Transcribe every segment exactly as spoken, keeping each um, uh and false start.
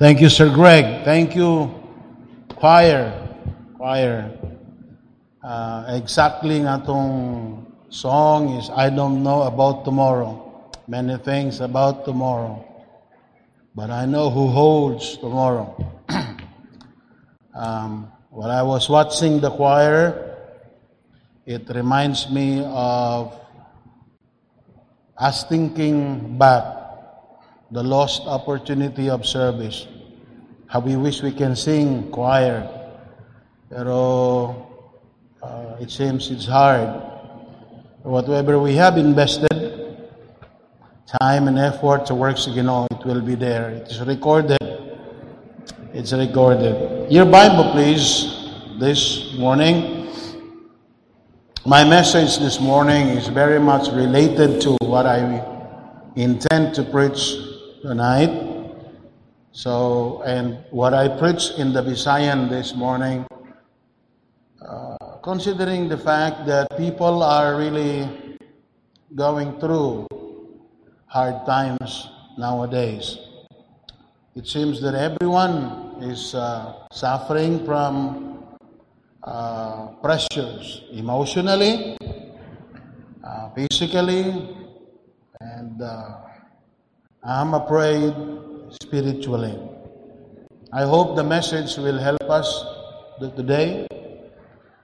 Thank you, Sir Greg. Thank you, choir. Choir. Uh, exactly ng atong song is, I don't know about tomorrow. Many things about tomorrow. But I know who holds tomorrow. um, when I was watching the choir, it reminds me of us thinking back the lost opportunity of service. How we wish we can sing choir. Pero uh, it seems it's hard. Whatever we have invested, time and effort to work, so you know, it will be there. It is recorded. It's recorded. Your Bible, please, this morning. My message this morning is very much related to what I intend to preach tonight. So, and what I preached in the Visayan this morning, uh, considering the fact that people are really going through hard times nowadays. It seems that everyone is uh, suffering from uh, pressures emotionally, uh, physically, and uh, I'm afraid spiritually. I hope the message will help us today,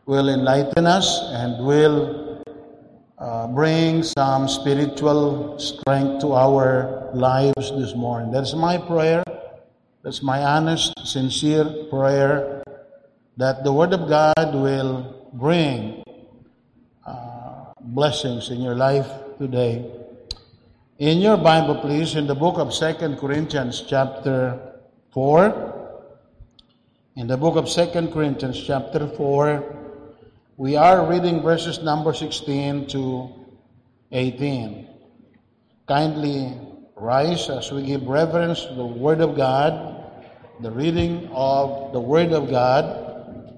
will enlighten us, and will uh, bring some spiritual strength to our lives this morning. That's my prayer. That's my honest, sincere prayer, that the Word of God will bring uh, blessings in your life today. In your Bible, please, in the book of Second Corinthians chapter four, in the book of Second Corinthians chapter four, we are reading verses number sixteen to eighteen. Kindly rise as we give reverence to the Word of God, the reading of the Word of God.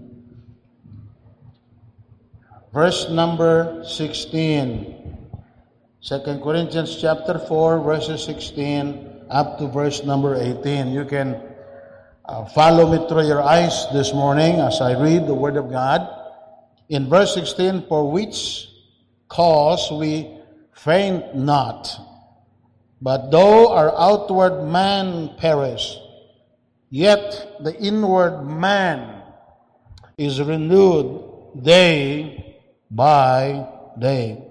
Verse number sixteen. Second Corinthians chapter four, verses sixteen up to verse number eighteen. You can uh, follow me through your eyes this morning as I read the Word of God. In verse sixteen, for which cause we faint not, but though our outward man perish, yet the inward man is renewed day by day.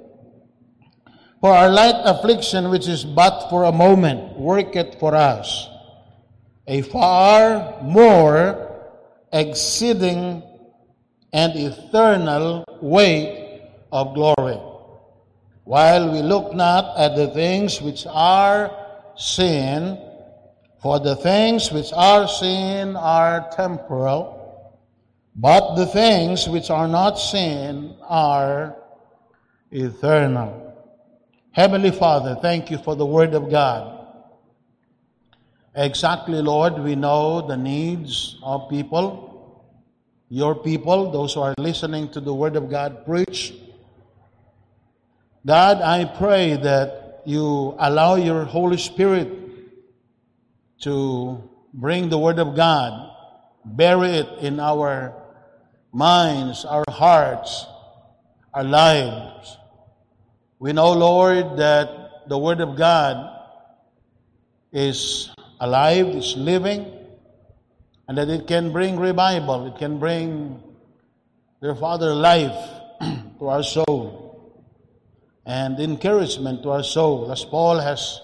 For our light affliction, which is but for a moment, worketh for us a far more exceeding and eternal weight of glory, while we look not at the things which are seen, for the things which are seen are temporal, but the things which are not seen are eternal. Heavenly Father, thank you for the Word of God. Exactly, Lord, we know the needs of people, your people, those who are listening to the Word of God preach. God, I pray that you allow your Holy Spirit to bring the Word of God, bury it in our minds, our hearts, our lives. We know, Lord, that the Word of God is alive, is living, and that it can bring revival. It can bring, dear Father, life to our soul and encouragement to our soul. As Paul has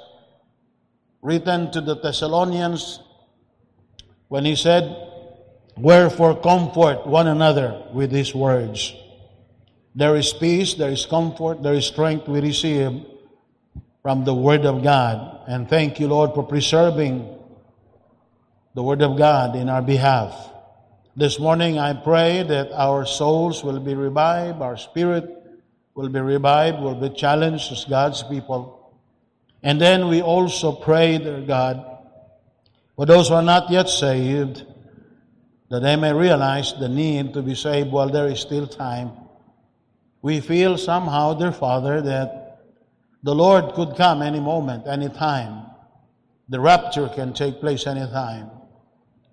written to the Thessalonians when he said, wherefore comfort one another with these words. There is peace, there is comfort, there is strength we receive from the Word of God. And thank you, Lord, for preserving the Word of God in our behalf. This morning I pray that our souls will be revived, our spirit will be revived, will be challenged as God's people. And then we also pray, dear God, for those who are not yet saved, that they may realize the need to be saved while there is still time. We feel somehow, dear Father, that the Lord could come any moment, any time. The rapture can take place any time.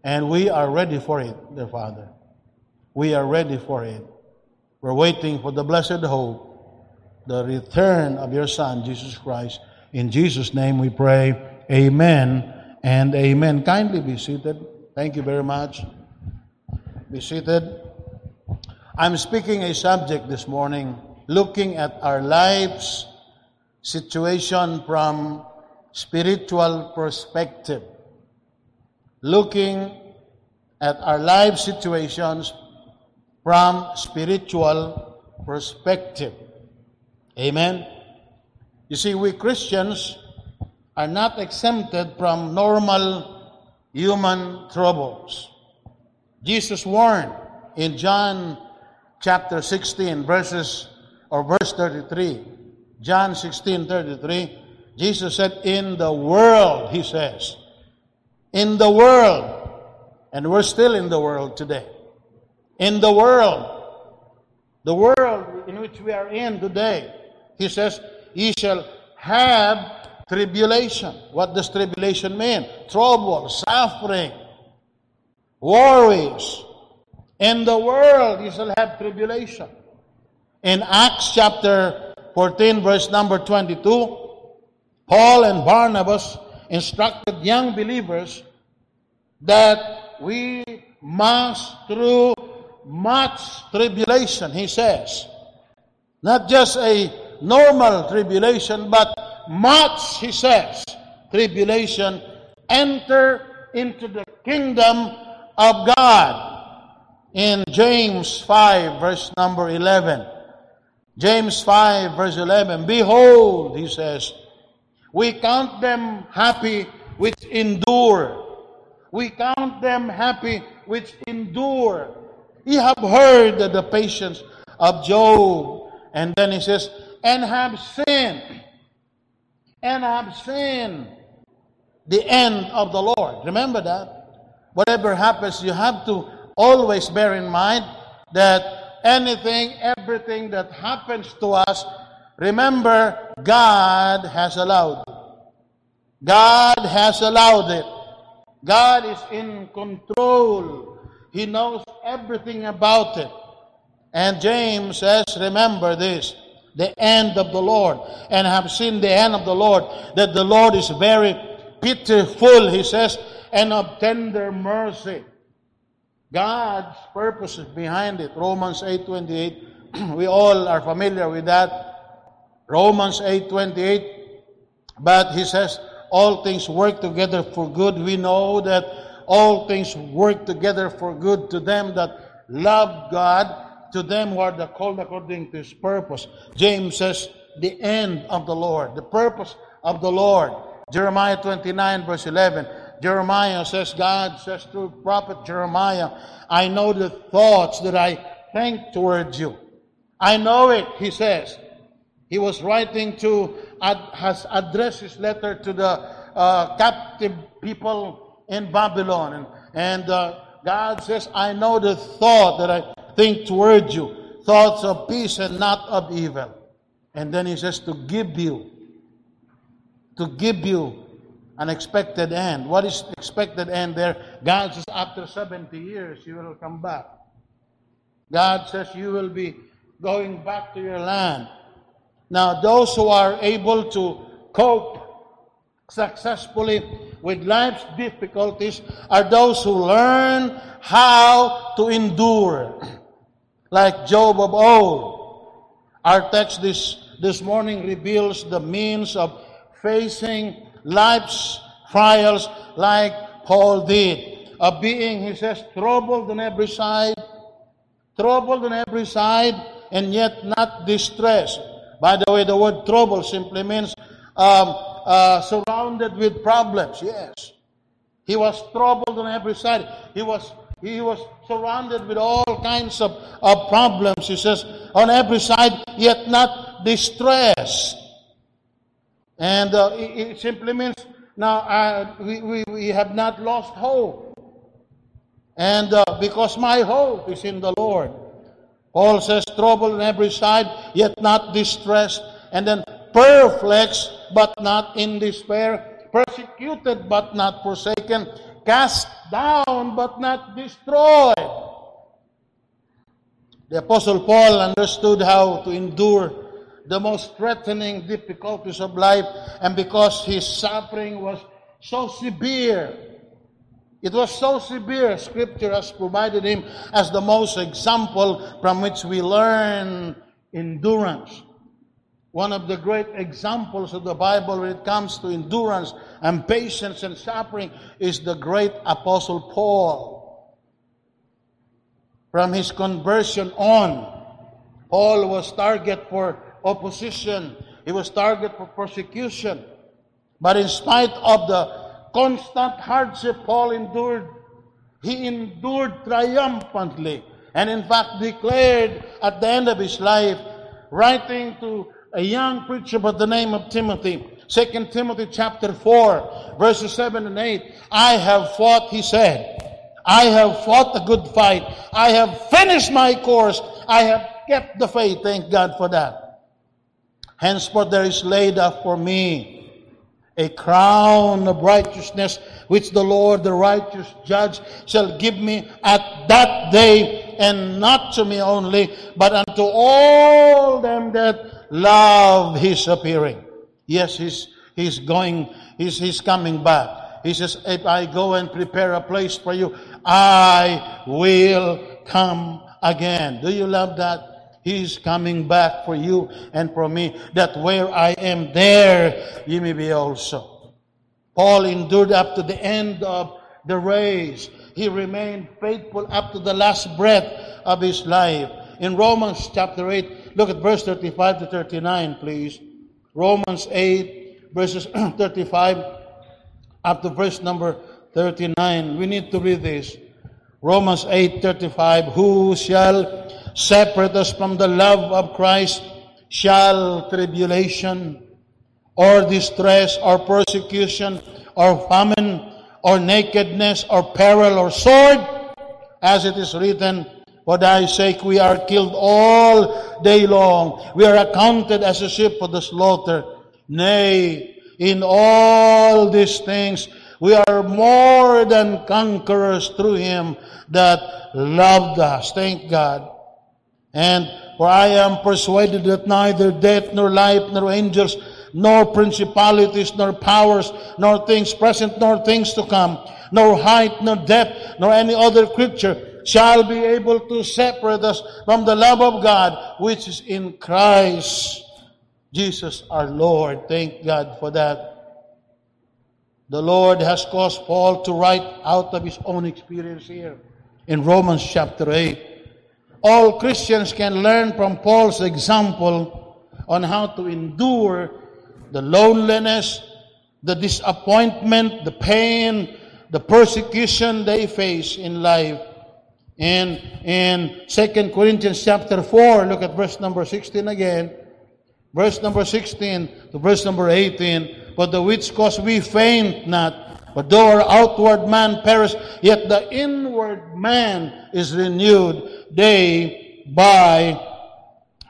And we are ready for it, dear Father. We are ready for it. We're waiting for the blessed hope, the return of your Son, Jesus Christ. In Jesus' name we pray, amen and amen. Kindly be seated. Thank you very much. Be seated. I'm speaking a subject this morning, looking at our lives' situation from spiritual perspective. Looking at our life situations from spiritual perspective. Amen? You see, we Christians are not exempted from normal human troubles. Jesus warned in John chapter sixteen, verses or verse thirty-three, John sixteen, thirty-three, Jesus said, in the world, he says, in the world, and we're still in the world today. In the world, the world in which we are in today, he says, ye shall have tribulation. What does tribulation mean? Trouble, suffering, worries. In the world, you shall have tribulation. In Acts chapter fourteen, verse number twenty-two, Paul and Barnabas instructed young believers that we must through much tribulation, he says. Not just a normal tribulation, but much, he says, tribulation, enter into the kingdom of God. In James five, verse number eleven. James five, verse eleven. Behold, he says, we count them happy which endure. We count them happy which endure. Ye have heard of the patience of Job. And then he says, and have seen, and have seen the end of the Lord. Remember that. Whatever happens, you have to always bear in mind that anything, everything that happens to us, remember, God has allowed it. God has allowed it. God is in control. He knows everything about it. And James says, remember this, the end of the Lord, and have seen the end of the Lord, that the Lord is very pitiful, he says, and of tender mercy. God's purpose is behind it. Romans eight twenty-eight, we all are familiar with that. Romans eight twenty-eight, but he says, all things work together for good. We know that all things work together for good to them that love God, to them who are the called according to his purpose. James says, the end of the Lord, the purpose of the Lord. Jeremiah twenty-nine, verse eleven. Jeremiah says, God says through prophet Jeremiah, I know the thoughts that I think towards you. I know it, he says. He was writing to, has addressed his letter to the uh, captive people in Babylon. And, and uh, God says, I know the thought that I think toward you, thoughts of peace and not of evil. And then he says, to give you, to give you an expected end. What is expected end there? God says, after seventy years, you will come back. God says, you will be going back to your land. Now, those who are able to cope successfully with life's difficulties are those who learn how to endure. Like Job of old. Our text this, this morning reveals the means of facing life's trials like Paul did. Of being, he says, troubled on every side, troubled on every side, and yet not distressed. By the way, the word trouble simply means um, uh, surrounded with problems. Yes, he was troubled on every side. He was he was surrounded with all kinds of, of problems. He says on every side, yet not distressed. And uh, it, it simply means now uh, we, we we have not lost hope. And uh, because my hope is in the Lord. Paul says, trouble on every side, yet not distressed. And then perplexed, but not in despair. Persecuted, but not forsaken. cast down but not destroyed. The Apostle Paul understood how to endure the most threatening difficulties of life, and because his suffering was so severe, It was so severe, Scripture has provided him as the most example from which we learn endurance. One of the great examples of the Bible when it comes to endurance and patience and suffering is the great Apostle Paul. From his conversion on, Paul was target for opposition. He was target for persecution. But in spite of the constant hardship Paul endured, he endured triumphantly, and in fact declared at the end of his life, writing to a young preacher by the name of Timothy, Second Timothy chapter four, verses seven and eight, I have fought, he said, I have fought a good fight, I have finished my course, I have kept the faith, thank God for that. Henceforth there is laid up for me a crown of righteousness, which the Lord, the righteous judge, shall give me at that day, and not to me only, but unto all them that love his appearing. Yes, he's, he's going, he's, he's coming back. He says, if I go and prepare a place for you, I will come again. Do you love that? He's coming back for you and for me, that where I am, there you may be also. Paul endured up to the end of the race. He remained faithful up to the last breath of his life. In Romans chapter eight, look at verse thirty-five to thirty-nine, please. Romans eight, verses thirty-five up to verse number thirty-nine. We need to read this. Romans eight thirty-five, who shall separate us from the love of Christ? Shall tribulation, or distress, or persecution, or famine, or nakedness, or peril, or sword? As it is written, for thy sake we are killed all day long. We are accounted as a sheep for the slaughter. Nay, in all these things we are more than conquerors through him that loved us. Thank God. And for I am persuaded that neither death, nor life, nor angels, nor principalities, nor powers, nor things present, nor things to come, nor height, nor depth, nor any other creature shall be able to separate us from the love of God, which is in Christ Jesus our Lord. Thank God for that. The Lord has caused Paul to write out of his own experience here in Romans chapter eight. All Christians can learn from Paul's example on how to endure the loneliness, the disappointment, the pain, the persecution they face in life. And in Second Corinthians chapter four, look at verse number sixteen again. Verse number sixteen to verse number eighteen. For the which cause we faint not, but though our outward man perish, yet the inward man is renewed day by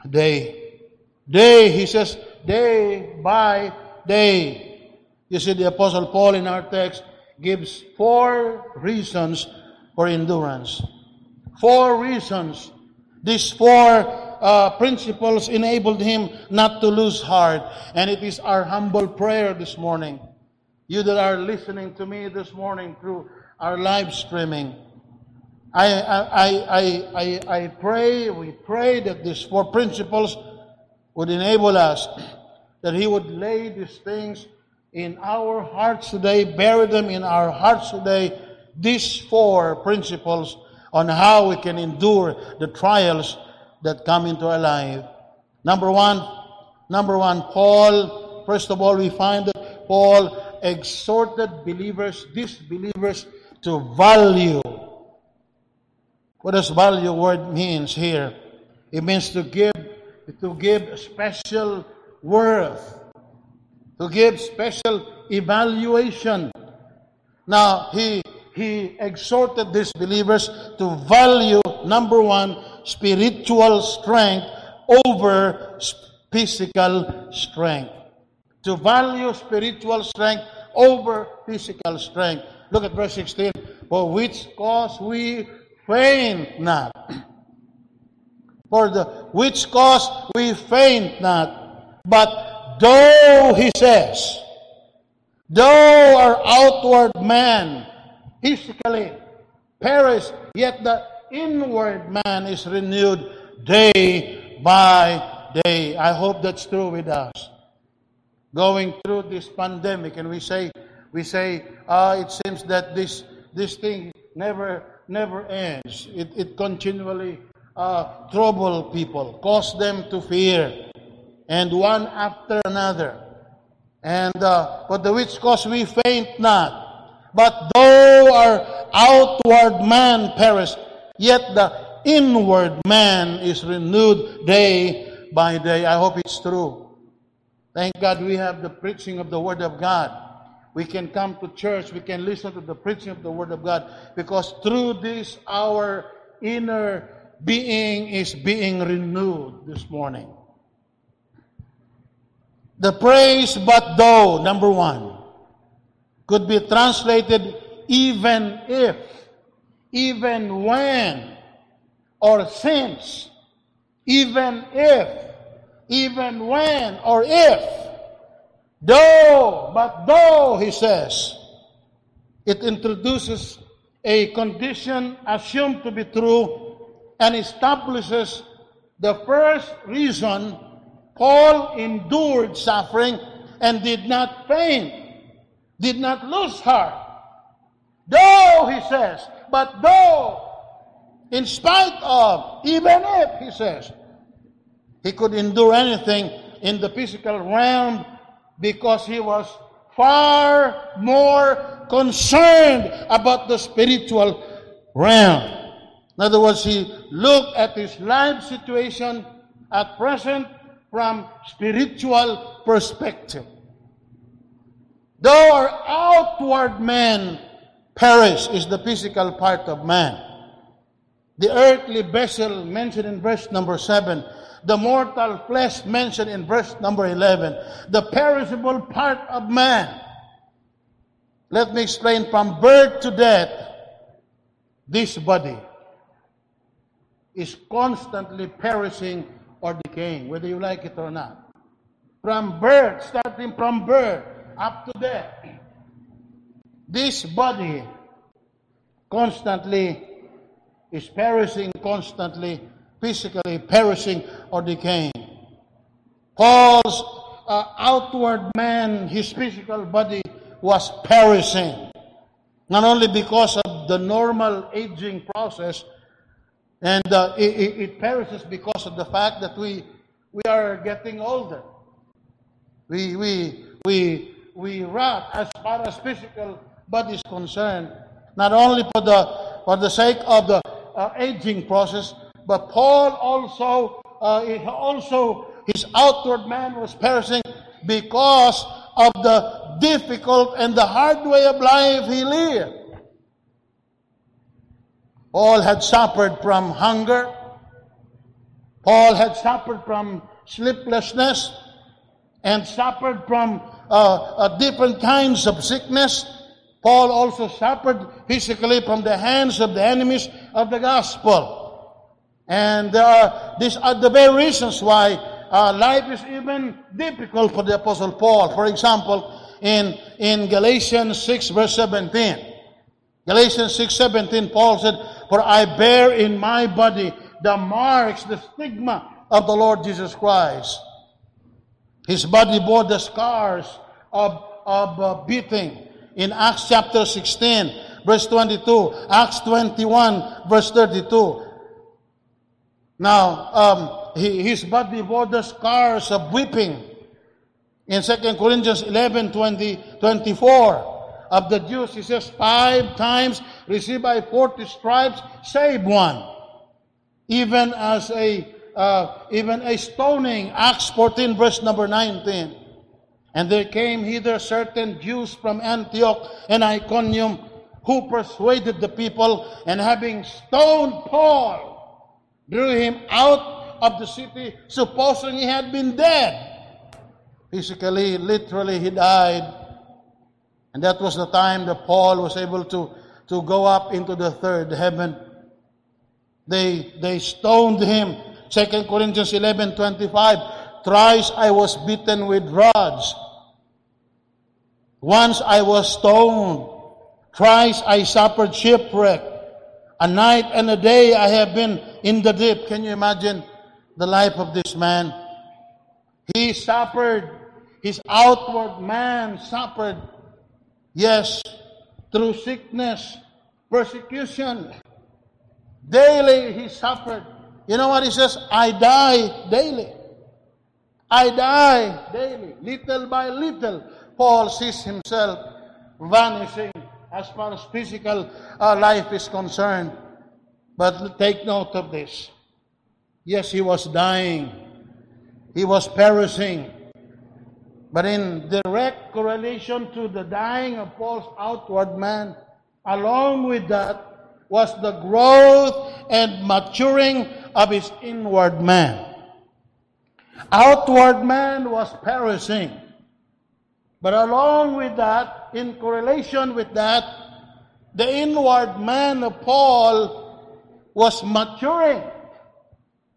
day. Day, he says, day by day. You see, the Apostle Paul in our text gives four reasons for endurance. Four reasons. These four Uh, principles enabled him not to lose heart. And it is our humble prayer this morning, you that are listening to me this morning through our live streaming, I I I I, I pray, we pray that these four principles would enable us, that he would lay these things in our hearts today, bury them in our hearts today, these four principles on how we can endure the trials that come into our life. Number one, number one, Paul, first of all, we find that Paul exhorted believers, disbelievers, to value. What does value word means here? It means to give, to give special worth, to give special evaluation. Now, he, he exhorted these believers to value, number one, spiritual strength over physical strength. To value spiritual strength over physical strength. Look at verse sixteen. For which cause we faint not. For the which cause we faint not. But though, he says, though our outward man physically perish, yet the inward man is renewed day by day. I hope that's true with us. Going through this pandemic, and we say, we say, ah, uh, it seems that this this thing never never ends. It it continually uh, trouble people, cause them to fear, and one after another. And uh, but the which cause we faint not, but though our outward man perish, yet the inward man is renewed day by day. I hope it's true. Thank God we have the preaching of the Word of God. We can come to church, we can listen to the preaching of the Word of God, because through this our inner being is being renewed this morning. The phrase, but though, number one, could be translated even if, even when, or since, even if, even when or if, though, but though, he says, it introduces a condition assumed to be true and establishes the first reason Paul endured suffering and did not faint, did not lose heart. Though, he says, but though, in spite of, even if, he says, he could endure anything in the physical realm because he was far more concerned about the spiritual realm. In other words, he looked at his life situation at present from spiritual perspective. Though our outward man perish is the physical part of man. The earthly vessel mentioned in verse number seven, the mortal flesh mentioned in verse number eleven, the perishable part of man. Let me explain from birth to death, this body is constantly perishing or decaying, whether you like it or not. From birth, starting from birth up to death, this body constantly is perishing, constantly physically perishing or decaying. Paul's uh, outward man, his physical body, was perishing. Not only because of the normal aging process, and uh, it, it, it perishes because of the fact that we we are getting older. We we we we rot as far as physical body is concerned. Not only for the for the sake of the uh, aging process. But Paul also, uh, also his outward man was perishing because of the difficult and the hard way of life he lived. Paul had suffered from hunger. Paul had suffered from sleeplessness and suffered from uh, uh, different kinds of sickness. Paul also suffered physically from the hands of the enemies of the gospel. And uh, these are the very reasons why uh, life is even difficult for the Apostle Paul. For example, in, in Galatians six, verse seventeen. Galatians six, seventeen, Paul said, for I bear in my body the marks, the stigma of the Lord Jesus Christ. His body bore the scars of, of uh, beating. In Acts chapter sixteen, verse twenty-two. Acts twenty-one, verse thirty-two. Now, um, he, his body bore the scars of whipping. In Second Corinthians eleven, twenty, twenty-four, of the Jews, he says, five times received by forty stripes, save one. Even as a, uh, even a stoning, Acts fourteen, verse number nineteen. And there came hither certain Jews from Antioch and Iconium, who persuaded the people, and having stoned Paul, drew him out of the city, supposing he had been dead. Physically, literally, he died. And that was the time that Paul was able to, to go up into the third heaven. They, they stoned him. Second Corinthians eleven twenty-five, thrice I was beaten with rods. Once I was stoned. Thrice I suffered shipwreck. A night and a day I have been in the deep. Can you imagine the life of this man? He suffered. His outward man suffered. Yes, through sickness, persecution. Daily he suffered. You know what he says? I die daily. I die daily. Little by little, Paul sees himself vanishing as far as physical uh, life is concerned. But take note of this. Yes, he was dying. He was perishing. But in direct correlation to the dying of Paul's outward man, along with that was the growth and maturing of his inward man. Outward man was perishing. But along with that, in correlation with that, the inward man of Paul was maturing,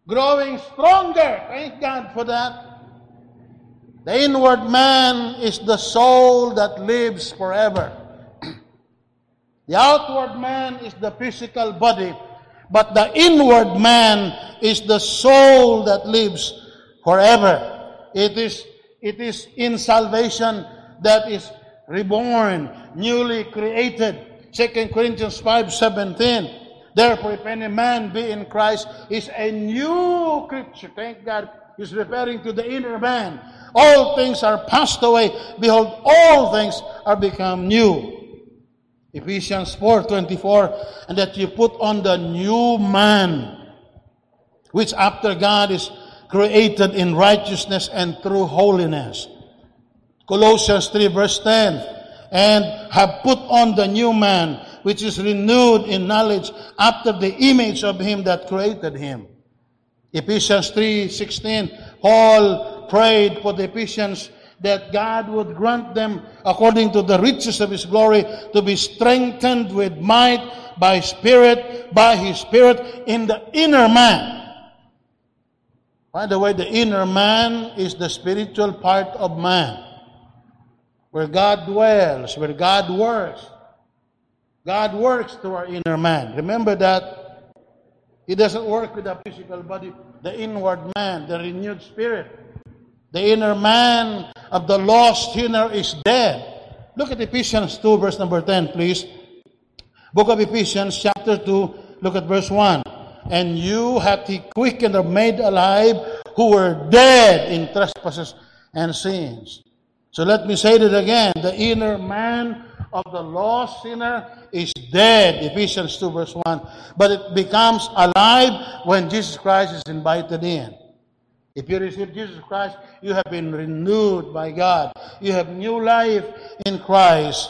growing stronger. Thank God for that. The inward man is the soul that lives forever. The outward man is the physical body, but the inward man is the soul that lives forever. It is, it is in salvation that is reborn, newly created. Second Corinthians five seventeen, therefore if any man be in Christ, is a new creature. Thank God, he's referring to the inner man. All things are passed away. Behold, all things are become new. Ephesians four twenty-four, and that you put on the new man, which after God is created in righteousness and true holiness. Colossians three verse ten, and have put on the new man, which is renewed in knowledge after the image of him that created him. Ephesians three sixteen, Paul prayed for the Ephesians that God would grant them, according to the riches of his glory, to be strengthened with might by Spirit, by his Spirit in the inner man. By the way, the inner man is the spiritual part of man, where God dwells, where God works. God works through our inner man. Remember that. He doesn't work with the physical body, the inward man, the renewed spirit. The inner man of the lost sinner is dead. Look at Ephesians two, verse number ten, please. Book of Ephesians, chapter two, look at verse one. And you hath he quickened or made alive who were dead in trespasses and sins. So let me say it again. The inner man of the lost sinner is dead. Ephesians two, verse one. But it becomes alive when Jesus Christ is invited in. If you receive Jesus Christ, you have been renewed by God. You have new life in Christ.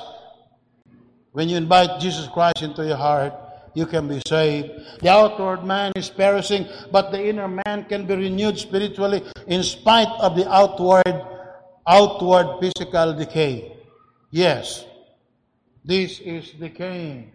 When you invite Jesus Christ into your heart, you can be saved. The outward man is perishing, but the inner man can be renewed spiritually in spite of the outward, outward physical decay. Yes, this is decaying.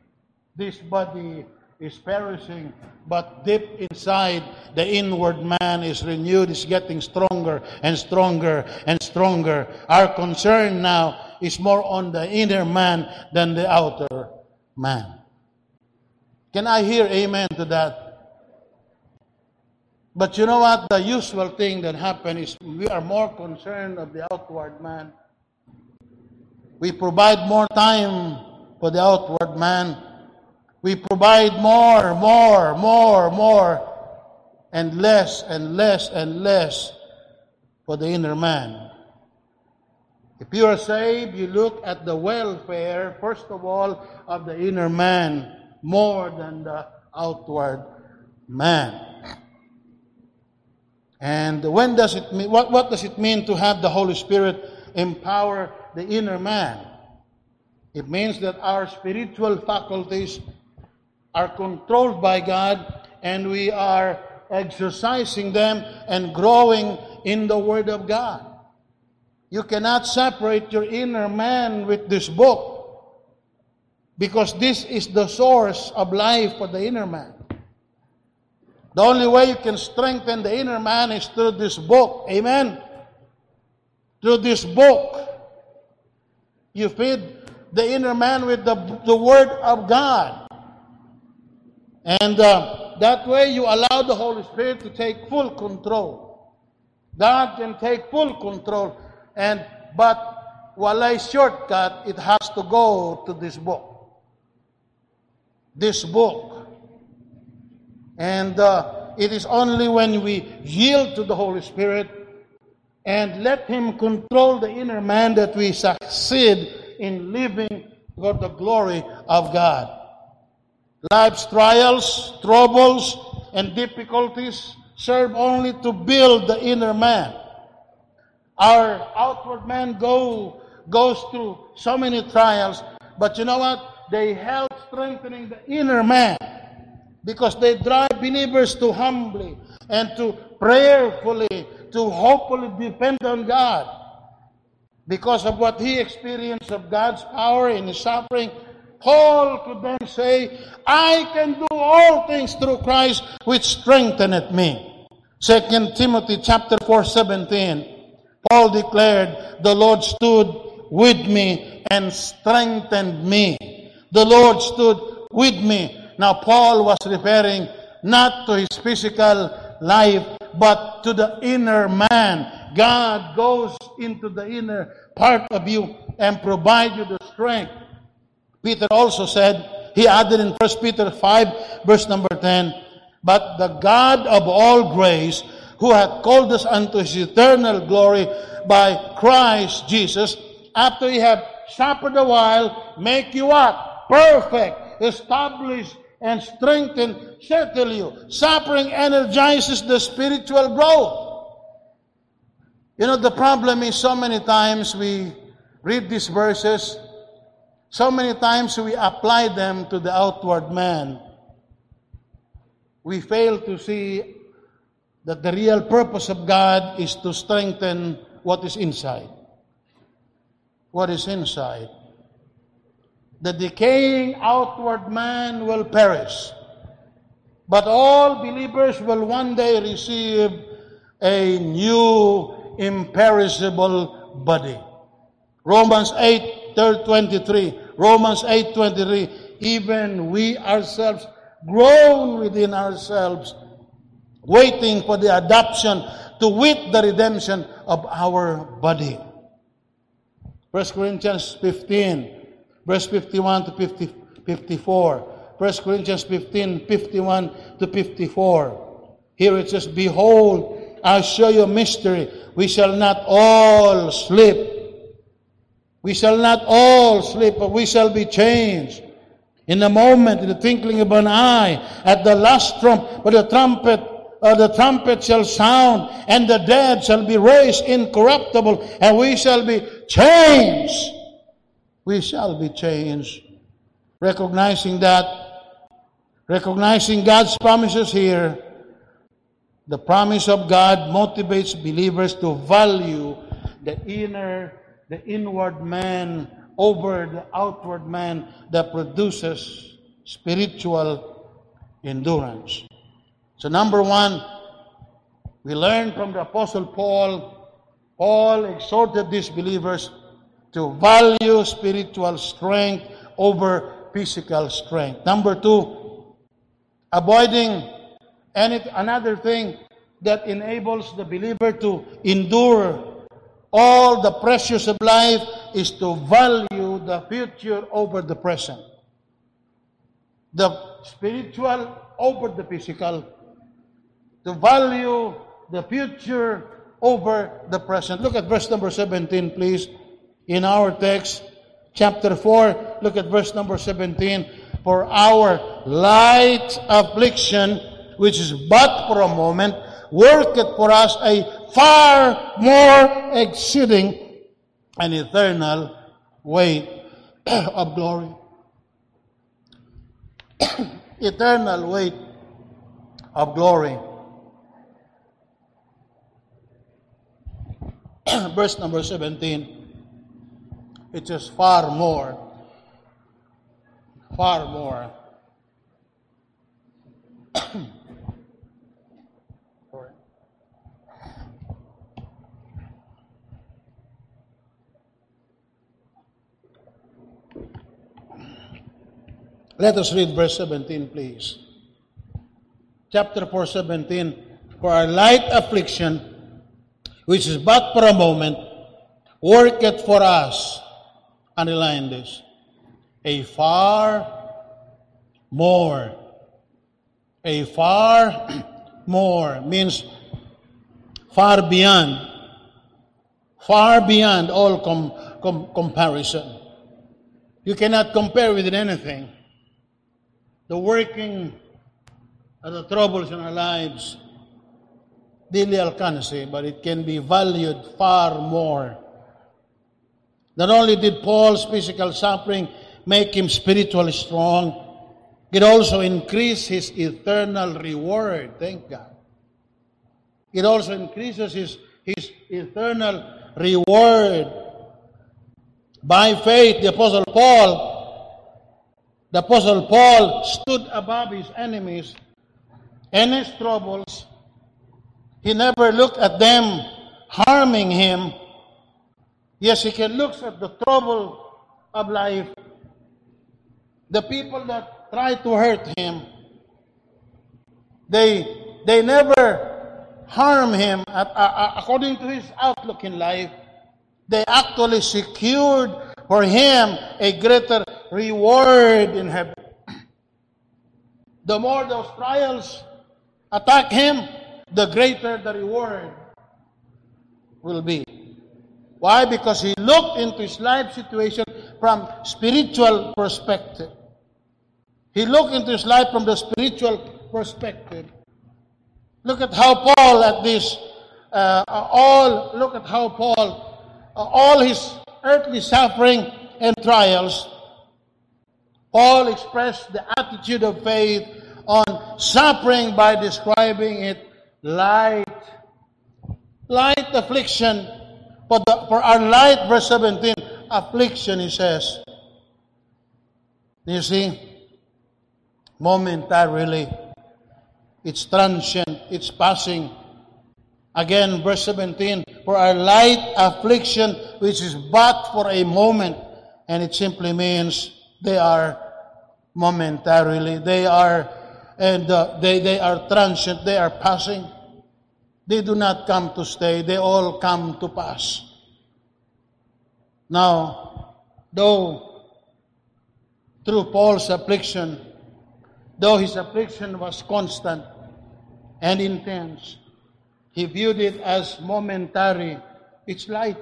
This body is perishing, but deep inside, the inward man is renewed, is getting stronger and stronger and stronger. Our concern now is more on the inner man than the outer man. Can I hear amen to that? But you know what? The usual thing that happens is we are more concerned of the outward man. We provide more time for the outward man. We provide more, more, more, more, and less, and less, and less for the inner man. If you are saved, you look at the welfare, first of all, of the inner man more than the outward man. And when does it mean, what, what does it mean to have the Holy Spirit empower the inner man? It means that our spiritual faculties are controlled by God, and we are exercising them and growing in the Word of God. You cannot separate your inner man with this book, because this is the source of life for the inner man. The only way you can strengthen the inner man is through this book. Amen? Through this book. You feed the inner man with the, the Word of God. And uh, that way you allow the Holy Spirit to take full control. God can take full control. And but walay shortcut, it has to go to this book. This book. And uh, it is only when we yield to the Holy Spirit and let Him control the inner man that we succeed in living for the glory of God. Life's trials, troubles, and difficulties serve only to build the inner man. Our outward man go, goes through so many trials, but you know what? They help strengthening the inner man, because they drive believers to humbly and to prayerfully, to hopefully depend on God. Because of what he experienced of God's power in his suffering, Paul could then say, I can do all things through Christ which strengtheneth me. Second Timothy chapter four, seventeen, Paul declared, the Lord stood with me and strengthened me. The Lord stood with me. Now Paul was referring not to his physical life, but to the inner man. God goes into the inner part of you and provides you the strength. Peter also said, he added in First Peter five, verse number ten, but the God of all grace, who hath called us unto his eternal glory by Christ Jesus, after ye have suffered a while, make you what? Perfect, establish, and strengthen, settle you. Suffering energizes the spiritual growth. You know, the problem is so many times we read these verses, so many times we apply them to the outward man. We fail to see that the real purpose of God is to strengthen what is inside. What is inside. The decaying outward man will perish, but all believers will one day receive a new imperishable body. Romans eight, twenty-three. Romans eight, twenty-three. Even we ourselves groan within ourselves, waiting for the adoption, to wit, the redemption of our body. First Corinthians fifteen, verse fifty-one to fifty-four. First Corinthians fifteen, fifty-one to fifty-four. Here it says, behold, I show you a mystery. We shall not all sleep. We shall not all sleep, but we shall be changed. In a moment, in the twinkling of an eye, at the last trump, but the trumpet, Uh, the trumpet shall sound, and the dead shall be raised incorruptible, and we shall be changed. We shall be changed. Recognizing that, recognizing God's promises here, the promise of God motivates believers to value the inner, the inward man over the outward man that produces spiritual endurance. So number one, we learn from the Apostle Paul. Paul exhorted these believers to value spiritual strength over physical strength. Number two, avoiding any, another thing that enables the believer to endure all the pressures of life is to value the future over the present. The spiritual over the physical. To value the future over the present. Look at verse number seventeen, please. In our text, chapter four, look at verse number seventeen. For our light affliction, which is but for a moment, worketh for us a far more exceeding and eternal weight of glory. Eternal weight of glory. verse number seventeen, it says far more, far more. Let us read verse seventeen, please. Chapter four, seventeen. For our light affliction, which is but for a moment, worketh for us, underline this, a far more. A far more means far beyond, far beyond all com- com- comparison. You cannot compare with anything. The working of the troubles in our lives daily alcance, but it can be valued far more. Not only did Paul's physical suffering make him spiritually strong, it also increased his eternal reward. Thank God. It also increases his, his eternal reward. By faith, the Apostle Paul The Apostle Paul stood above his enemies and his troubles. He never looked at them harming him. Yes, he can look at the trouble of life, the people that try to hurt him. They, they never harm him at, uh, according to his outlook in life. They actually secured for him a greater reward in heaven. The more those trials attack him, the greater the reward will be. Why? Because he looked into his life situation from spiritual perspective. He looked into his life from the spiritual perspective. Look at how Paul at this, uh, all, look at how Paul, uh, all his earthly suffering and trials, Paul expressed the attitude of faith on suffering by describing it light. Light affliction. For, the, for our light, verse seventeen, affliction, he says. You see, momentarily, it's transient, it's passing. Again, verse seventeen, for our light affliction, which is but for a moment, and it simply means they are momentarily, they are, and uh, they, they are transient, they are passing. They do not come to stay, they all come to pass. Now, though, through Paul's affliction, though his affliction was constant and intense, he viewed it as momentary. It's light.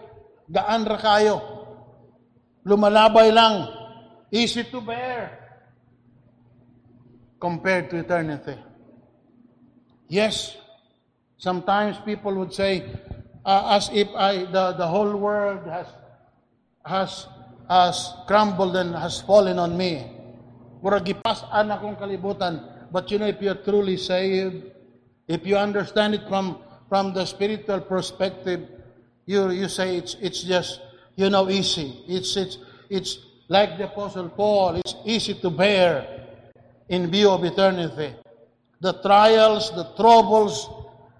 Gaan ra kayo. Lumalabay lang. Easy to bear compared to eternity. Yes, sometimes people would say, uh, as if I the, the whole world has has has crumbled and has fallen on me. Muragipasan akong kalibutan. But you know, if you're truly saved, if you understand it from from the spiritual perspective, you you say it's it's just you know easy. It's it's it's. Like the Apostle Paul, it's easy to bear in view of eternity. The trials, the troubles,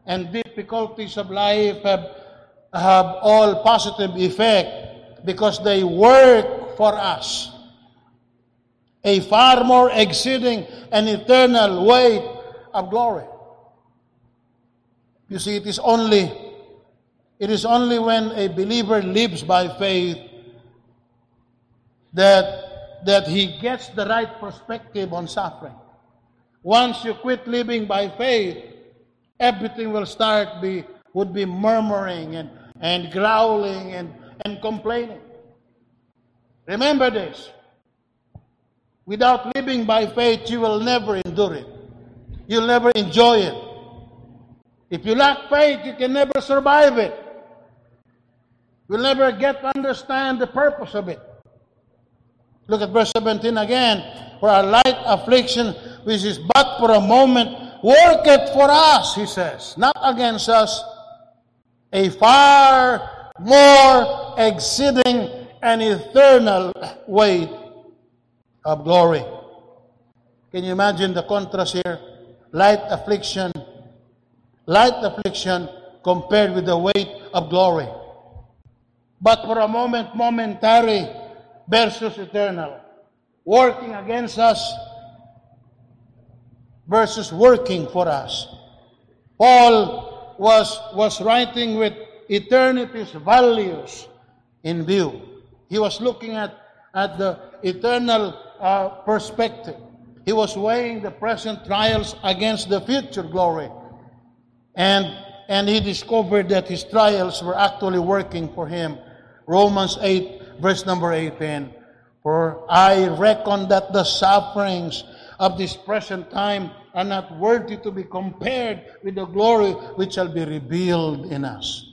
and difficulties of life have, have all positive effect because they work for us. A far more exceeding and eternal weight of glory. You see, it is only, it is only when a believer lives by faith that that he gets the right perspective on suffering. Once you quit living by faith, everything will start be would be murmuring and, and growling and, and complaining. Remember this. Without living by faith, you will never endure it. You'll never enjoy it. If you lack faith, you can never survive it. You'll never get to understand the purpose of it. Look at verse seventeen again. For our light affliction, which is but for a moment, worketh for us, he says, not against us, a far more exceeding and eternal weight of glory. Can you imagine the contrast here? Light affliction, light affliction compared with the weight of glory. But for a moment, momentary versus eternal. Working against us versus working for us. Paul was, was writing with eternity's values in view. He was looking at, at the eternal uh, perspective. He was weighing the present trials against the future glory. And, and he discovered that his trials were actually working for him. Romans eight, verse number eighteen. For I reckon that the sufferings of this present time are not worthy to be compared with the glory which shall be revealed in us.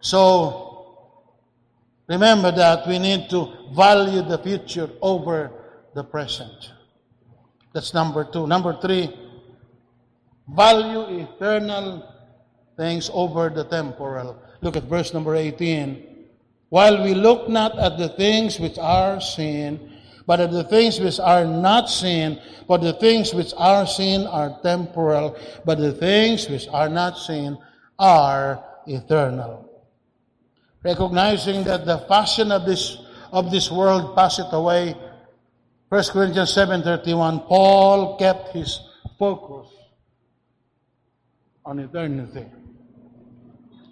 So, remember that we need to value the future over the present. That's number two. Number three, value eternal things over the temporal. Look at verse number eighteen. While we look not at the things which are seen, but at the things which are not seen, for the things which are seen are temporal, but the things which are not seen are eternal. Recognizing that the fashion of this of this world passeth away, First Corinthians seven thirty-one, Paul kept his focus on eternity.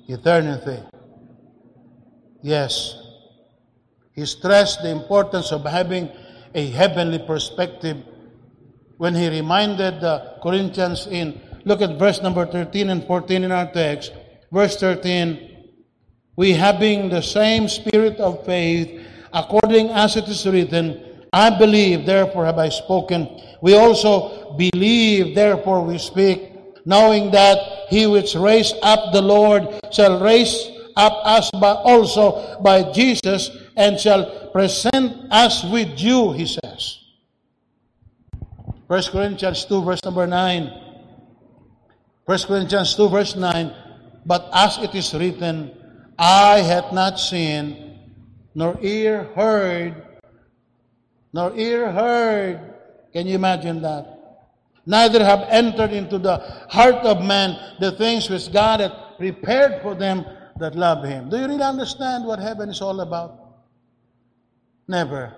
Eternity. Yes. He stressed the importance of having a heavenly perspective when he reminded the Corinthians in, look at verse number thirteen and fourteen in our text. Verse thirteen, we having the same spirit of faith, according as it is written, I believe, therefore have I spoken. We also believe, therefore we speak, knowing that he which raised up the Lord shall raise up us by also by Jesus, and shall present us with you, he says. First Corinthians two, verse number nine. First Corinthians two, verse nine. But as it is written, I had not seen, nor ear heard, nor ear heard. Can you imagine that? Neither have entered into the heart of man the things which God had prepared for them that love him. Do you really understand what heaven is all about? Never.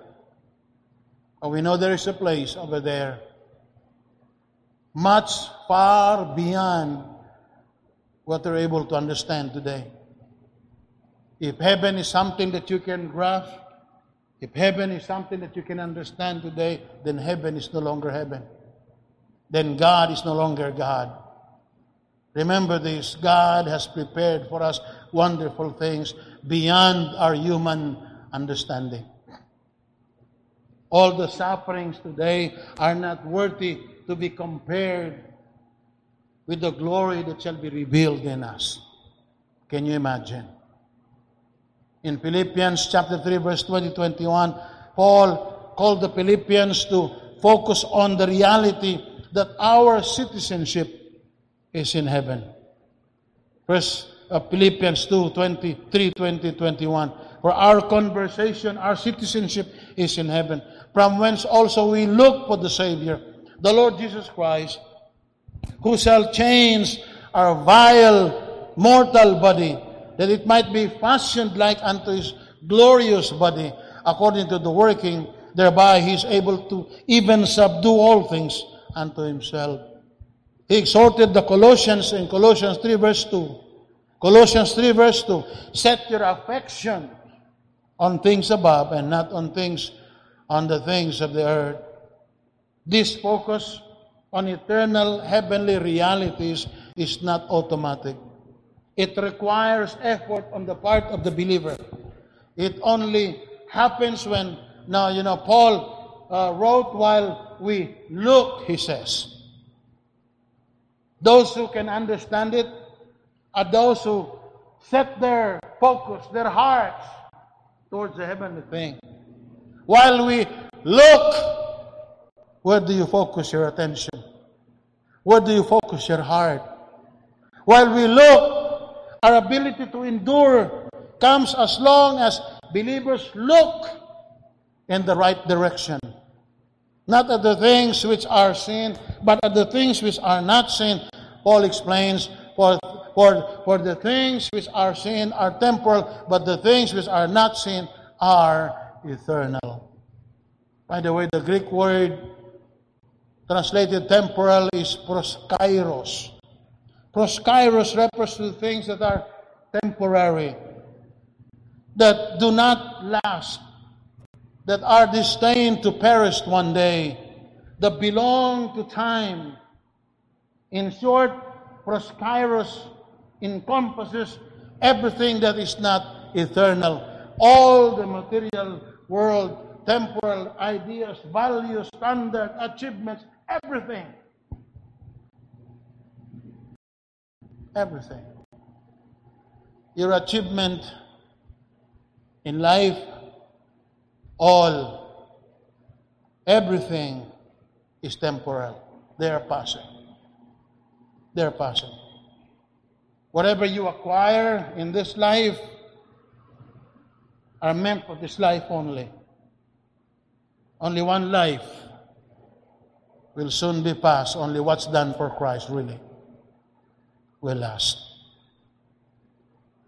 Oh, we know there is a place over there, much far beyond what we're able to understand today. If heaven is something that you can grasp, if heaven is something that you can understand today, then heaven is no longer heaven. Then God is no longer God. Remember this, God has prepared for us wonderful things beyond our human understanding. All the sufferings today are not worthy to be compared with the glory that shall be revealed in us. Can you imagine? In Philippians chapter three, verse twenty to twenty-one, Paul called the Philippians to focus on the reality that our citizenship is in heaven. First uh, Philippians two, twenty-three, twenty, twenty-one. For our conversation, our citizenship is in heaven, from whence also we look for the Savior, the Lord Jesus Christ, who shall change our vile mortal body, that it might be fashioned like unto his glorious body, according to the working, thereby he is able to even subdue all things unto himself. He exhorted the Colossians in Colossians three verse two. Colossians three verse two, set your affection on things above and not on things on the things of the earth. This focus on eternal heavenly realities is not automatic. It requires effort on the part of the believer. It only happens when, now you know, Paul uh, wrote, while we look, he says. Those who can understand it are those who set their focus, their hearts towards the heavenly thing. While we look, where do you focus your attention? Where do you focus your heart? While we look, Our ability to endure comes as long as believers look in the right direction. Not at the things which are seen, but at the things which are not seen. Paul explains, for, for, for the things which are seen are temporal, but the things which are not seen are eternal. By the way, the Greek word translated temporal is proskairos. Proskairos refers to things that are temporary, that do not last, that are destined to perish one day, that belong to time. In short, proskairos encompasses everything that is not eternal. All the material world, temporal ideas, values, standards, achievements, everything. Everything. Your achievement in life, all, everything is temporal. They are passing. They are passing. Whatever you acquire in this life are meant for this life only. Only one life will soon be passed. Only what's done for Christ really will last.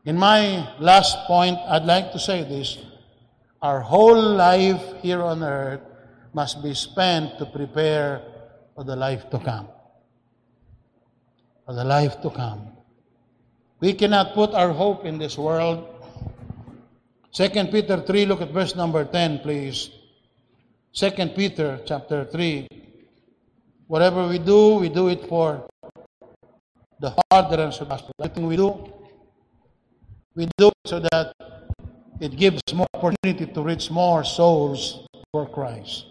In my last point, I'd like to say this. Our whole life here on earth must be spent to prepare for the life to come. For the life to come. We cannot put our hope in this world. Second Peter three, look at verse number ten, please. Second Peter chapter three. Whatever we do, we do it for the hardness of the gospel. Everything we do, we do it so that it gives more opportunity to reach more souls for Christ.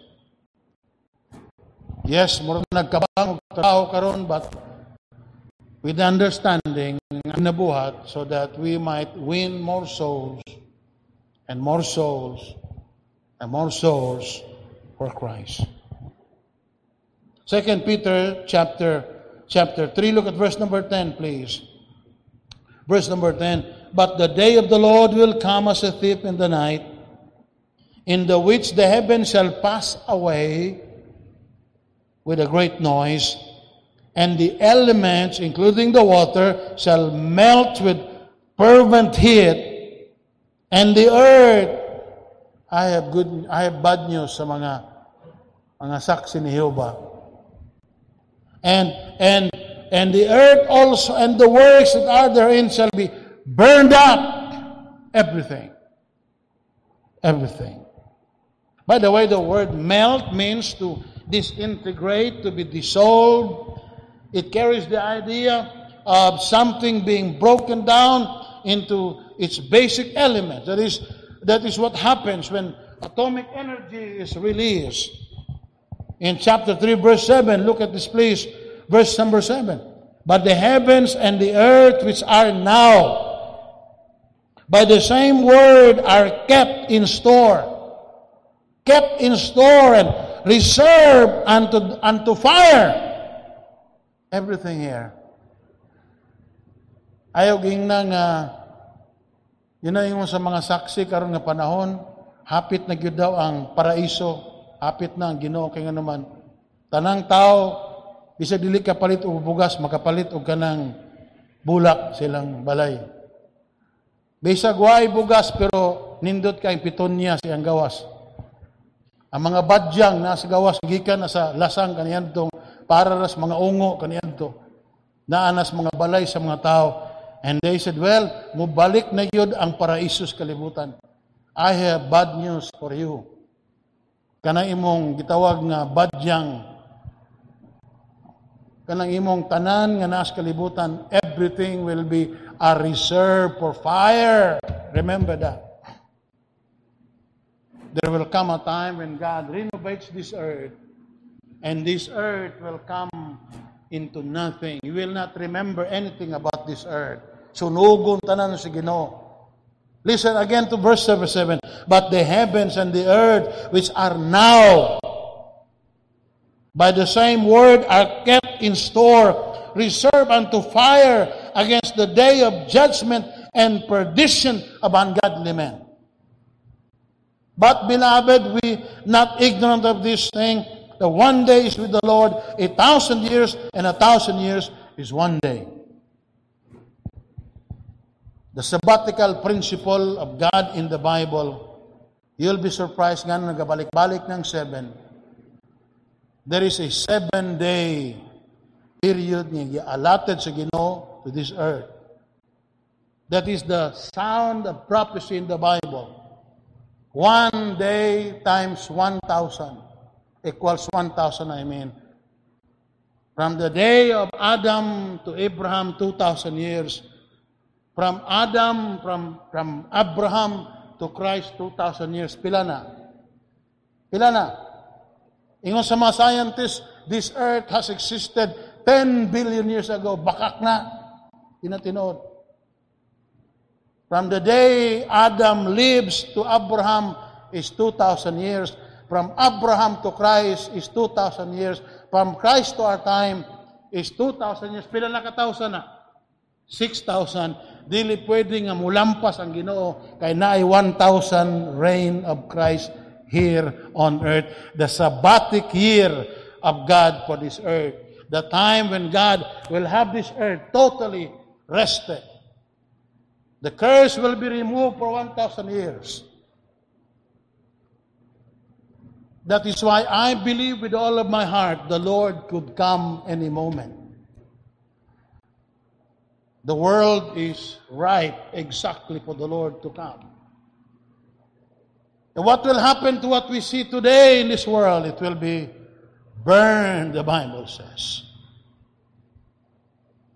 Yes, more nagkabang tao karon, but with understanding ng nabuhat so that we might win more souls and more souls and more souls for Christ. Second Peter chapter chapter three, look at verse number ten, please. Verse number ten. But the day of the Lord will come as a thief in the night, in the which the heavens shall pass away with a great noise, and the elements, including the water, shall melt with fervent heat, and the earth. I have good, I have bad news sa mga mga saksi ni Jehovah. And and and the earth also and the works that are therein shall be burned up. Everything. Everything. By the way, the word melt means to disintegrate, to be dissolved. It carries the idea of something being broken down into its basic elements. That is, that is what happens when atomic energy is released. In chapter three, verse seven, look at this please. Verse number seven. But the heavens and the earth which are now by the same word are kept in store, kept in store and reserved unto, unto fire. Everything here. Ayog ing na nga, yun na yung sa mga saksi karon nga panahon, hapit na gyud daw ang paraiso, hapit na ang Ginoo kay nganuman. Tanang tao, bisag dili ka palit og bugas, makapalit og kanang bulak silang balay. Bisag way bugas pero nindot kay pitonya siyang gawas. Ang mga badyang nasa gawas gikan nasa lasang kaniadto para ras mga ungo kaniadto. Naanas mga balay sa mga tao. And they said, well, mubalik na yod ang paraisos kalibutan. I have bad news for you. Kana imong gitawag nga badyang. Kanang imong tanan nga naas kalibutan, everything will be a reserve for fire. Remember that. There will come a time when God renovates this earth, and this earth will come into nothing. You will not remember anything about this earth. Sunugon tanan si Ginoo. Listen again to verse seven. But the heavens and the earth which are now by the same word are kept in store, reserved unto fire, against the day of judgment and perdition of ungodly men. But, beloved, we not ignorant of this thing, that one day is with the Lord, a thousand years, and a thousand years is one day. The sabbatical principle of God in the Bible, you'll be surprised, nga nagabalik-balik ng seven. There is a seven-day period nga allotted sa Ginoo to this earth. That is the sound of prophecy in the Bible. One day times one thousand equals one thousand, I mean. From the day of Adam to Abraham, two thousand years. From Adam, from, from Abraham to Christ, two thousand years. Pila na? Pila na? Ingon sa mga scientists, this earth has existed ten billion years ago. Bakak na. Tinatinood. From the day Adam lives to Abraham is two thousand years. From Abraham to Christ is two thousand years. From Christ to our time is two thousand years. Pila na ka-thousand na? six thousand, dili pwede nga mulampas ang Ginoo kay naay one thousand reign of Christ here on earth. The sabbatic year of God for this earth. The time when God will have this earth totally rested. The curse will be removed for one thousand years. That is why I believe with all of my heart the Lord could come any moment. The world is ripe exactly for the Lord to come. And what will happen to what we see today in this world? It will be burned, the Bible says.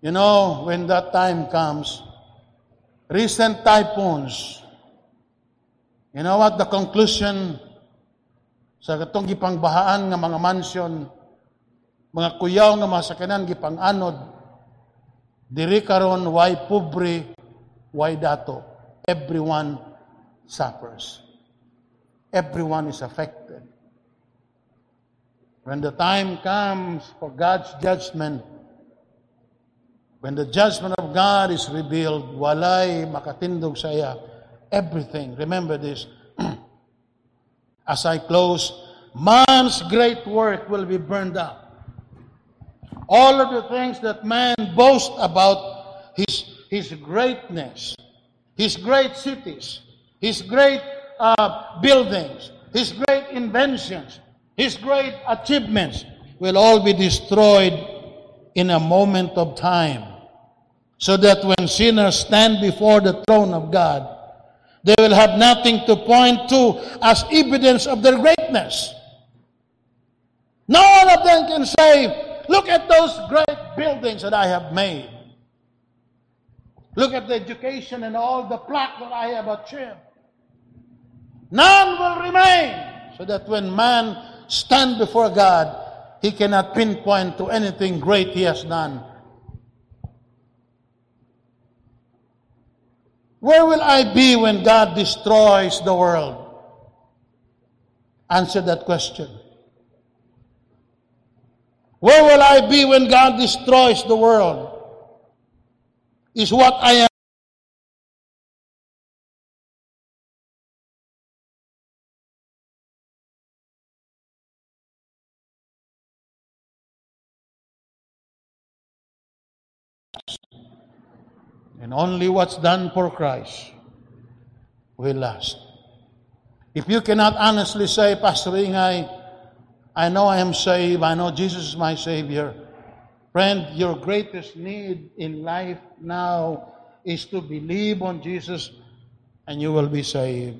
You know, when that time comes, recent typhoons, you know what the conclusion sa katong gipangbahaan ng mga mansion, mga kuyaw ng mga sakinan gipanganod, diri karon why pobre, why dato. Everyone suffers. Everyone is affected. When the time comes for God's judgment, when the judgment of God is revealed, walay makatindog saya. Everything. Remember this. As I close, man's great work will be burned up. All of the things that man boasts about, his his greatness, his great cities, his great uh, buildings, his great inventions, his great achievements, will all be destroyed in a moment of time. So that when sinners stand before the throne of God, they will have nothing to point to as evidence of their greatness. None of them can say, "Look at those great buildings that I have made. Look at the education and all the pluck that I have achieved." None will remain, so that when man stands before God, he cannot pinpoint to anything great he has done. Where will I be when God destroys the world? Answer that question. Where will I be when God destroys the world? Is what I am and only what's done for Christ will last. If you cannot honestly say, "Pastor Ingay, I know I am saved. I know Jesus is my Savior." Friend, your greatest need in life now is to believe on Jesus and you will be saved.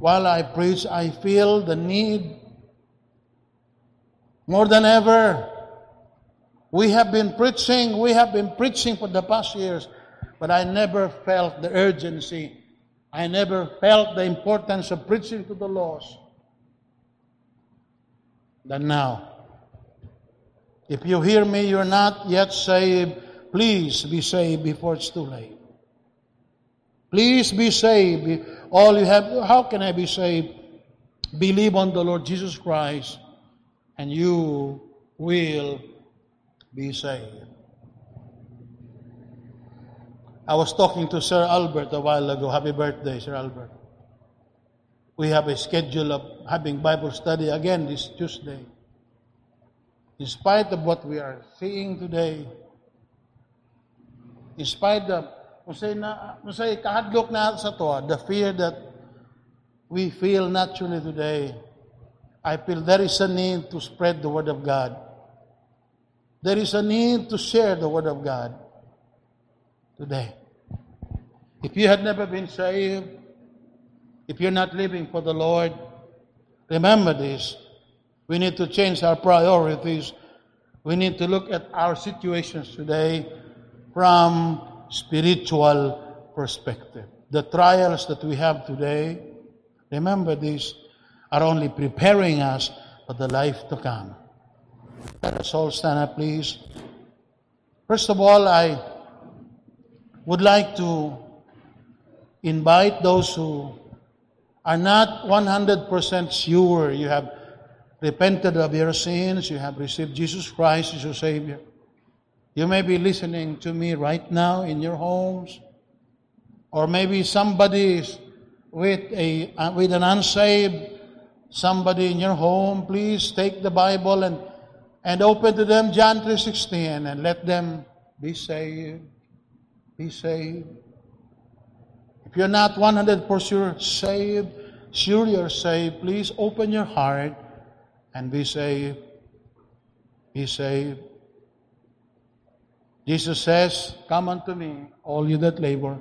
While I preach, I feel the need. More than ever, we have been preaching, we have been preaching for the past years, but I never felt the urgency. I never felt the importance of preaching to the lost than now. If you hear me, you're not yet saved, please be saved before it's too late. Please be saved. All you have, how can I be saved? Believe on the Lord Jesus Christ and you will be saved. I was talking to Sir Albert a while ago. Happy birthday, Sir Albert. We have a schedule of having Bible study again this Tuesday. In spite of what we are seeing today, in spite of the fear that we feel naturally today, I feel there is a need to spread the Word of God. There is a need to share the Word of God today. If you had never been saved, if you're not living for the Lord, remember this. We need to change our priorities. We need to look at our situations today from spiritual perspective. The trials that we have today, remember this, are only preparing us for the life to come. Let us all stand up, please. First of all, I would like to invite those who are not one hundred percent sure you have repented of your sins, you have received Jesus Christ as your Savior. You may be listening to me right now in your homes, or maybe somebody with a with an unsaved somebody in your home. Please take the Bible and and open to them John three sixteen and let them be saved. Be saved. If you're not one hundred percent saved, sure you're saved, please open your heart and be saved. Be saved. Jesus says, "Come unto me, all you that labor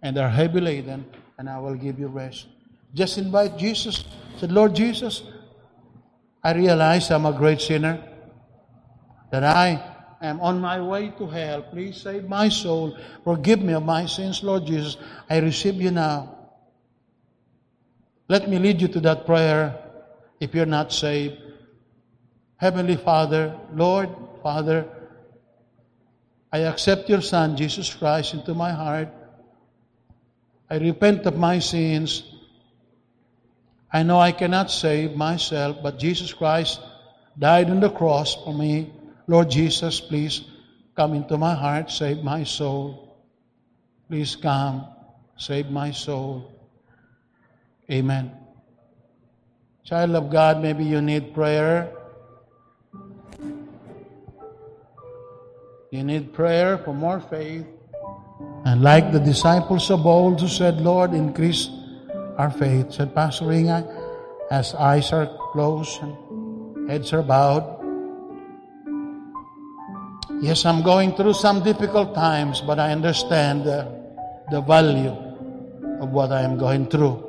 and are heavy laden, and I will give you rest." Just invite Jesus. Said, "Lord Jesus, I realize I'm a great sinner, that I am on my way to hell. Please save my soul. Forgive me of my sins, Lord Jesus. I receive you now." Let me lead you to that prayer if you're not saved. Heavenly Father, Lord, Father, I accept your Son, Jesus Christ, into my heart. I repent of my sins. I know I cannot save myself, but Jesus Christ died on the cross for me. Lord Jesus, please come into my heart, save my soul. Please come, save my soul. Amen. Child of God, maybe you need prayer. You need prayer for more faith. And like the disciples of old who said, "Lord, increase our faith." Said Pastor Ring, as eyes are closed and heads are bowed, "Yes, I'm going through some difficult times, but I understand the, the value of what I am going through,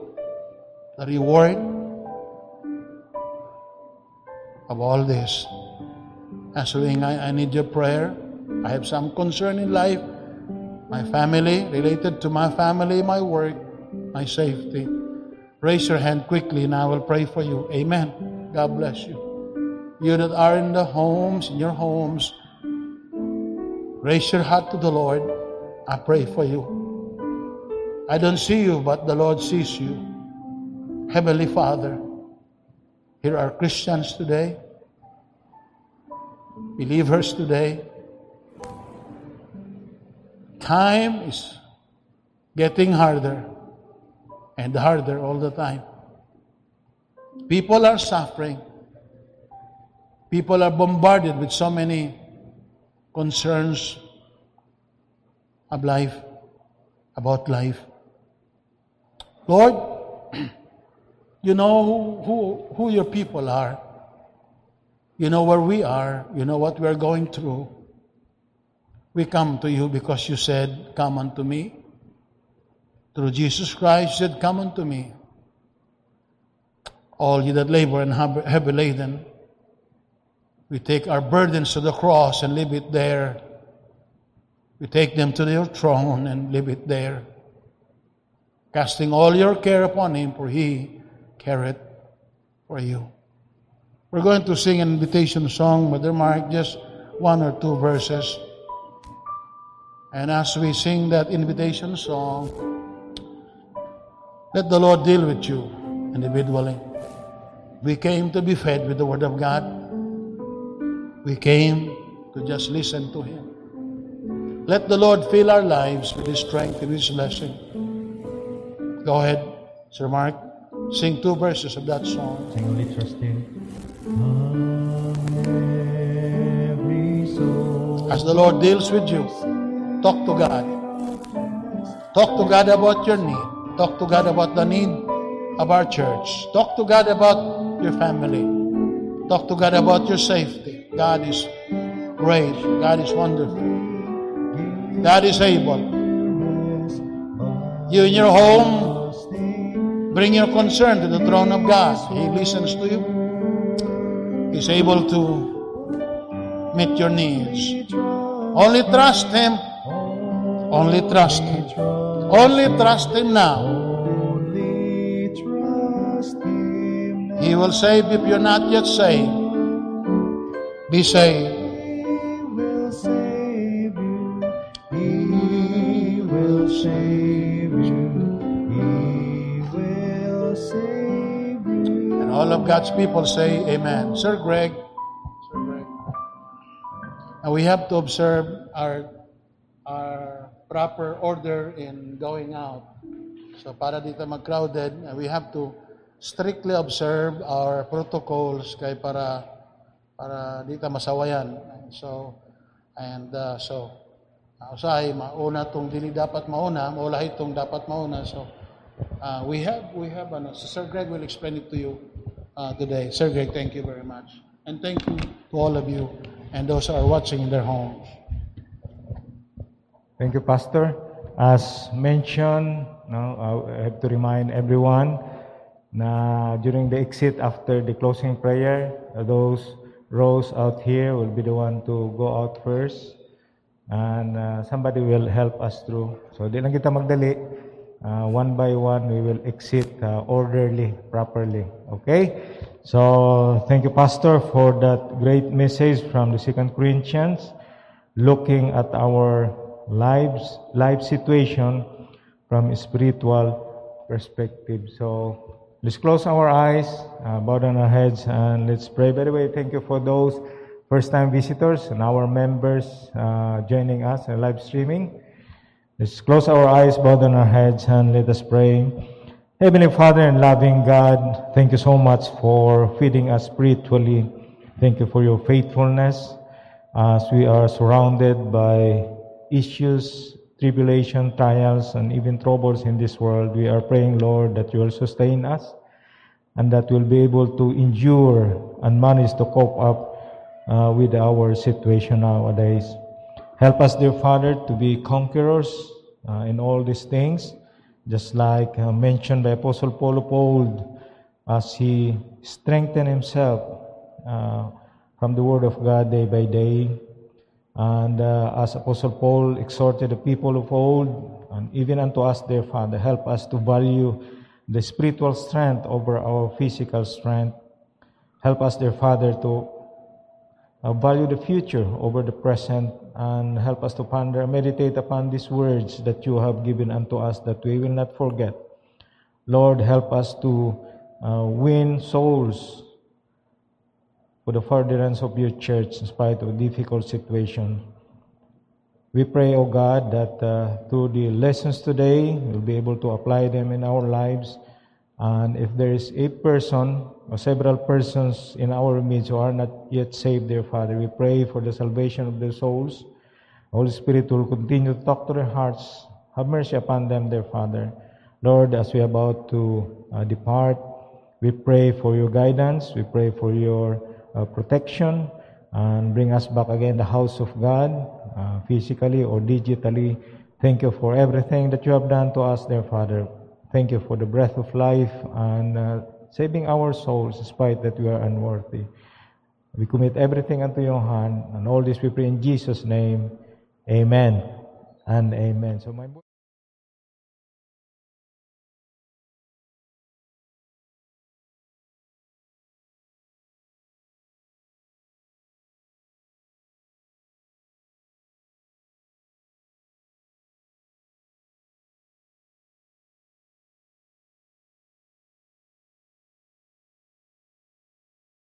the reward of all this. Pastor Ring, I, I need your prayer. I have some concern in life, my family, related to my family, my work, my safety." Raise your hand quickly and I will pray for you. Amen. God bless you. You that are in the homes, in your homes, raise your heart to the Lord. I pray for you. I don't see you, but the Lord sees you. Heavenly Father, here are Christians today, believers today. Time is getting harder and harder all the time. People are suffering. People are bombarded with so many concerns of life, about life. Lord, you know who, who your people are. You know where we are. You know what we are going through. We come to you because you said, "Come unto me." Through Jesus Christ you said, "Come unto me, all you that labor and are heavy laden." We take our burdens to the cross and leave it there. We take them to your throne and leave it there. Casting all your care upon him, for he careth for you. We're going to sing an invitation song, Brother Mark, just one or two verses. And as we sing that invitation song, let the Lord deal with you individually. We came to be fed with the Word of God. We came to just listen to Him. Let the Lord fill our lives with His strength and His blessing. Go ahead, Sir Mark. Sing two verses of that song. Sing only trusting. As the Lord deals with you, talk to God. Talk to God about your need. Talk to God about the need of our church. Talk to God about your family. Talk to God about your safety. God is great. God is wonderful. God is able. You in your home, bring your concern to the throne of God. He listens to you. He's able to meet your needs. Only trust Him. Only trust Him. Only trust Him now. He will save if you're not yet saved. Be saved. He will save you. He will save you. He will save you. And all of God's people say amen. Sir Greg. Sir Greg. And we have to observe our our proper order in going out. So para dito mag-crowded, and we have to strictly observe our protocols kay para para dito masawayan. And so and uh, so usahay mauna tong dili dapat mauna, maulahi tong dapat mauna. So uh, we have we have an uh, Sir Greg will explain it to you uh, today. Sir Greg, thank you very much. And thank you to all of you and those who are watching in their homes. Thank you, Pastor. As mentioned, now I have to remind everyone na during the exit after the closing prayer, those rows out here will be the one to go out first, and uh, somebody will help us through. So di lang kita magdali, uh, one by one we will exit uh, orderly, properly. Okay? So thank you, Pastor, for that great message from the Second Corinthians, looking at our lives, life situation from a spiritual perspective. So let's close our eyes, uh, bow down our heads, and let's pray. By the way, thank you for those first-time visitors and our members uh, joining us in live streaming. Let's close our eyes, bow down our heads, and let us pray. Heavenly Father and loving God, thank you so much for feeding us spiritually. Thank you for your faithfulness as we are surrounded by issues, tribulation, trials, and even troubles in this world. We are praying, Lord, that you will sustain us and that we'll be able to endure and manage to cope up uh, with our situation nowadays. Help us, dear Father, to be conquerors uh, in all these things, just like uh, mentioned by Apostle Paul of old, as he strengthened himself uh, from the Word of God day by day. And uh, as Apostle Paul exhorted the people of old, and even unto us, dear Father, help us to value the spiritual strength over our physical strength. Help us, dear Father, to uh, value the future over the present, and help us to ponder and meditate upon these words that you have given unto us, that we will not forget. Lord, help us to uh, win souls for the furtherance of your church in spite of a difficult situation. We pray, O God, that uh, through the lessons today, we'll be able to apply them in our lives. And if there is a person or several persons in our midst who are not yet saved, dear Father, we pray for the salvation of their souls. Holy Spirit will continue to talk to their hearts. Have mercy upon them, dear Father. Lord, as we are about to uh, depart, we pray for your guidance. We pray for your Uh, protection, and bring us back again the house of God, uh, physically or digitally. Thank you for everything that you have done to us, dear Father. Thank you for the breath of life and uh, saving our souls despite that we are unworthy. We commit everything unto your hand, and all this we pray in Jesus' name. Amen and amen. So my